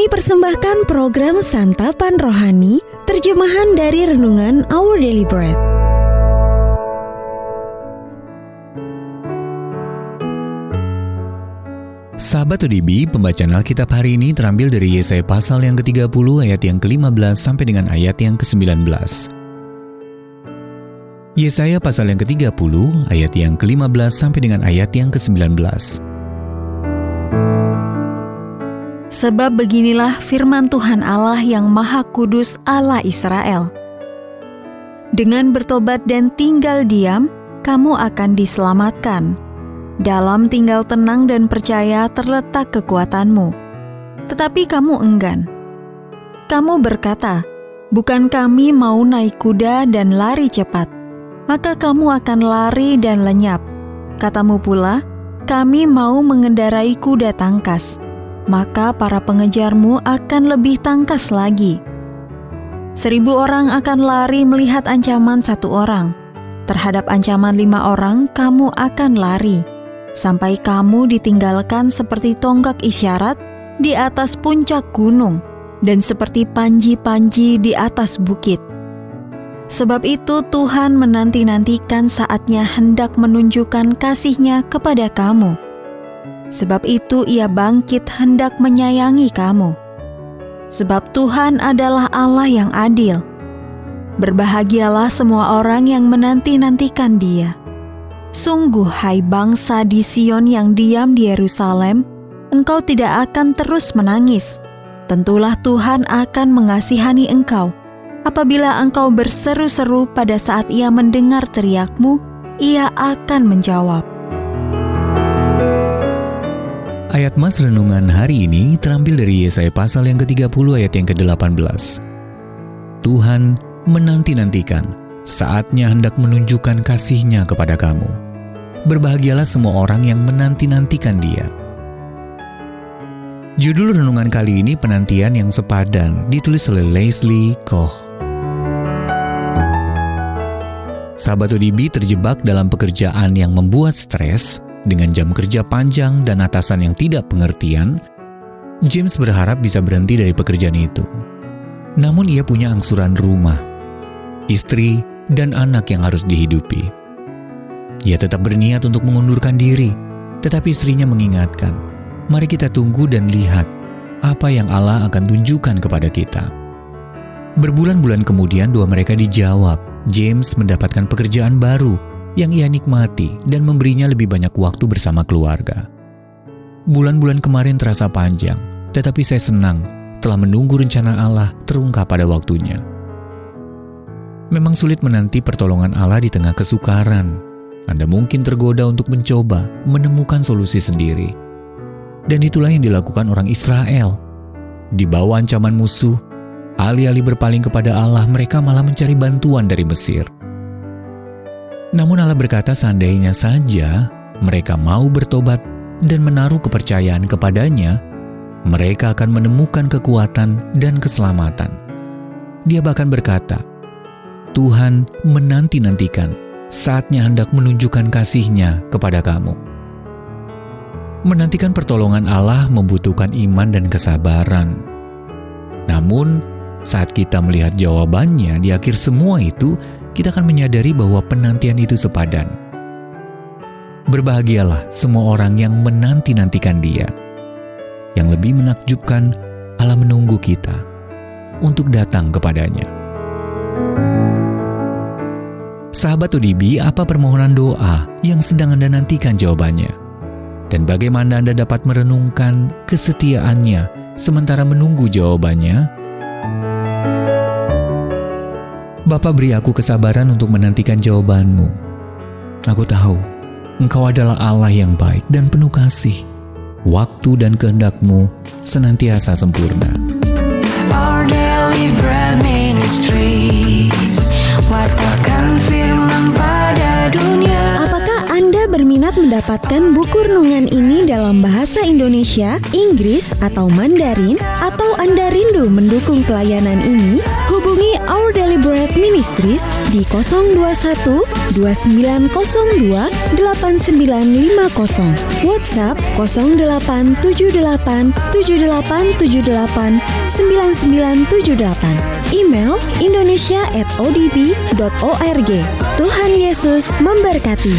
Kami persembahkan program Santapan Rohani, terjemahan dari renungan Our Daily Bread. Sahabat Udibi, pembacaan Alkitab hari ini terambil dari Yesaya pasal yang ke-30 ayat yang ke-15 sampai dengan ayat yang ke-19. Yesaya pasal yang ke-30 ayat yang ke-15 sampai dengan ayat yang ke-19. Sebab beginilah firman Tuhan Allah yang Maha Kudus, Allah Israel. Dengan bertobat dan tinggal diam, kamu akan diselamatkan. Dalam tinggal tenang dan percaya terletak kekuatanmu. Tetapi kamu enggan. Kamu berkata, bukan kami mau naik kuda dan lari cepat, maka kamu akan lari dan lenyap. Katamu pula, kami mau mengendarai kuda tangkas, maka para pengejarmu akan lebih tangkas lagi. 1,000 orang akan lari melihat ancaman 1 orang. Terhadap ancaman 5 orang, kamu akan lari, sampai kamu ditinggalkan seperti tonggak isyarat di atas puncak gunung, dan seperti panji-panji di atas bukit. Sebab itu Tuhan menanti-nantikan saatnya hendak menunjukkan kasih-Nya kepada kamu. Sebab itu Ia bangkit hendak menyayangi kamu. Sebab Tuhan adalah Allah yang adil. Berbahagialah semua orang yang menanti-nantikan Dia. Sungguh, hai bangsa di Sion yang diam di Yerusalem, engkau tidak akan terus menangis. Tentulah Tuhan akan mengasihani engkau. Apabila engkau berseru-seru pada saat Ia mendengar teriakmu, Ia akan menjawab. Ayat mas renungan hari ini terambil dari Yesaya pasal yang ke-30 ayat yang ke-18. Tuhan menanti-nantikan saatnya hendak menunjukkan kasih-Nya kepada kamu. Berbahagialah semua orang yang menanti-nantikan Dia. Judul renungan kali ini penantian yang sepadan, ditulis oleh Leslie Koh. Sahabat Udibi terjebak dalam pekerjaan yang membuat stres, dengan jam kerja panjang dan atasan yang tidak pengertian, James berharap bisa berhenti dari pekerjaan itu. Namun ia punya angsuran rumah, istri, dan anak yang harus dihidupi. Ia tetap berniat untuk mengundurkan diri, tetapi istrinya mengingatkan, mari kita tunggu dan lihat apa yang Allah akan tunjukkan kepada kita. Berbulan-bulan kemudian doa mereka dijawab. James mendapatkan pekerjaan baru yang ia nikmati dan memberinya lebih banyak waktu bersama keluarga. Bulan-bulan kemarin terasa panjang, tetapi saya senang telah menunggu rencana Allah terungkap pada waktunya. Memang sulit menanti pertolongan Allah di tengah kesukaran. Anda mungkin tergoda untuk mencoba menemukan solusi sendiri. Dan itulah yang dilakukan orang Israel. Di bawah ancaman musuh, alih-alih berpaling kepada Allah, mereka malah mencari bantuan dari Mesir. Namun Allah berkata seandainya saja mereka mau bertobat dan menaruh kepercayaan kepada-Nya, mereka akan menemukan kekuatan dan keselamatan. Dia bahkan berkata, Tuhan menanti-nantikan saatnya hendak menunjukkan kasih-Nya kepada kamu. Menantikan pertolongan Allah membutuhkan iman dan kesabaran. Namun, saat kita melihat jawabannya di akhir semua itu, kita akan menyadari bahwa penantian itu sepadan. Berbahagialah semua orang yang menanti-nantikan Dia. Yang lebih menakjubkan, Allah menunggu kita untuk datang kepada-Nya. Sahabat Udibi, apa permohonan doa yang sedang Anda nantikan jawabannya? Dan bagaimana Anda dapat merenungkan kesetiaan-Nya sementara menunggu jawabannya? Bapa, beri aku kesabaran untuk menantikan jawaban-Mu. Aku tahu, Engkau adalah Allah yang baik dan penuh kasih. Waktu dan kehendak-Mu senantiasa sempurna. Our Daily Bread Ministries, wartakan firman pada dunia. Apakah Anda berminat dapat mendapatkan buku renungan ini dalam bahasa Indonesia, Inggris, atau Mandarin, atau Anda rindu mendukung pelayanan ini, hubungi Our Deliberate Ministries di 021-2902-8950, WhatsApp 087878789978, email indonesia@odb.org. Tuhan Yesus memberkati.